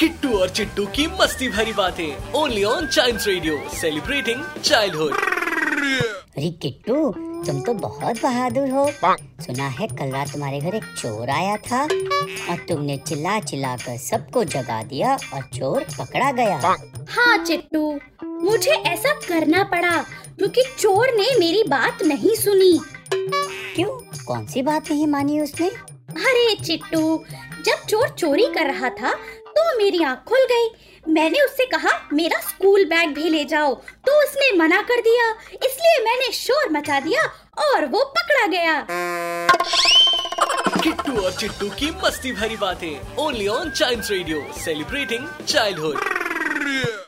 किट्टू और चिट्टू की मस्ती भरी बातें only on Chimes radio, celebrating childhood. अरे किट्टू, तुम तो बहुत बहादुर हो। सुना है कल रात तुम्हारे घर एक चोर आया था और तुमने चिल्ला चिल्ला कर सबको जगा दिया और चोर पकड़ा गया। हाँ चिट्टू, मुझे ऐसा करना पड़ा क्योंकि चोर ने मेरी बात नहीं सुनी। क्यों? कौन सी बात नहीं मानी उसने? अरे चिट्टू, जब चोर चोरी कर रहा था तो मेरी आँख खुल गई। मैंने उससे कहा मेरा स्कूल बैग भी ले जाओ, तो उसने मना कर दिया, इसलिए मैंने शोर मचा दिया और वो पकड़ा गया। किट्टू और चिट्टू की मस्ती भरी बातें only on child's radio, celebrating childhood.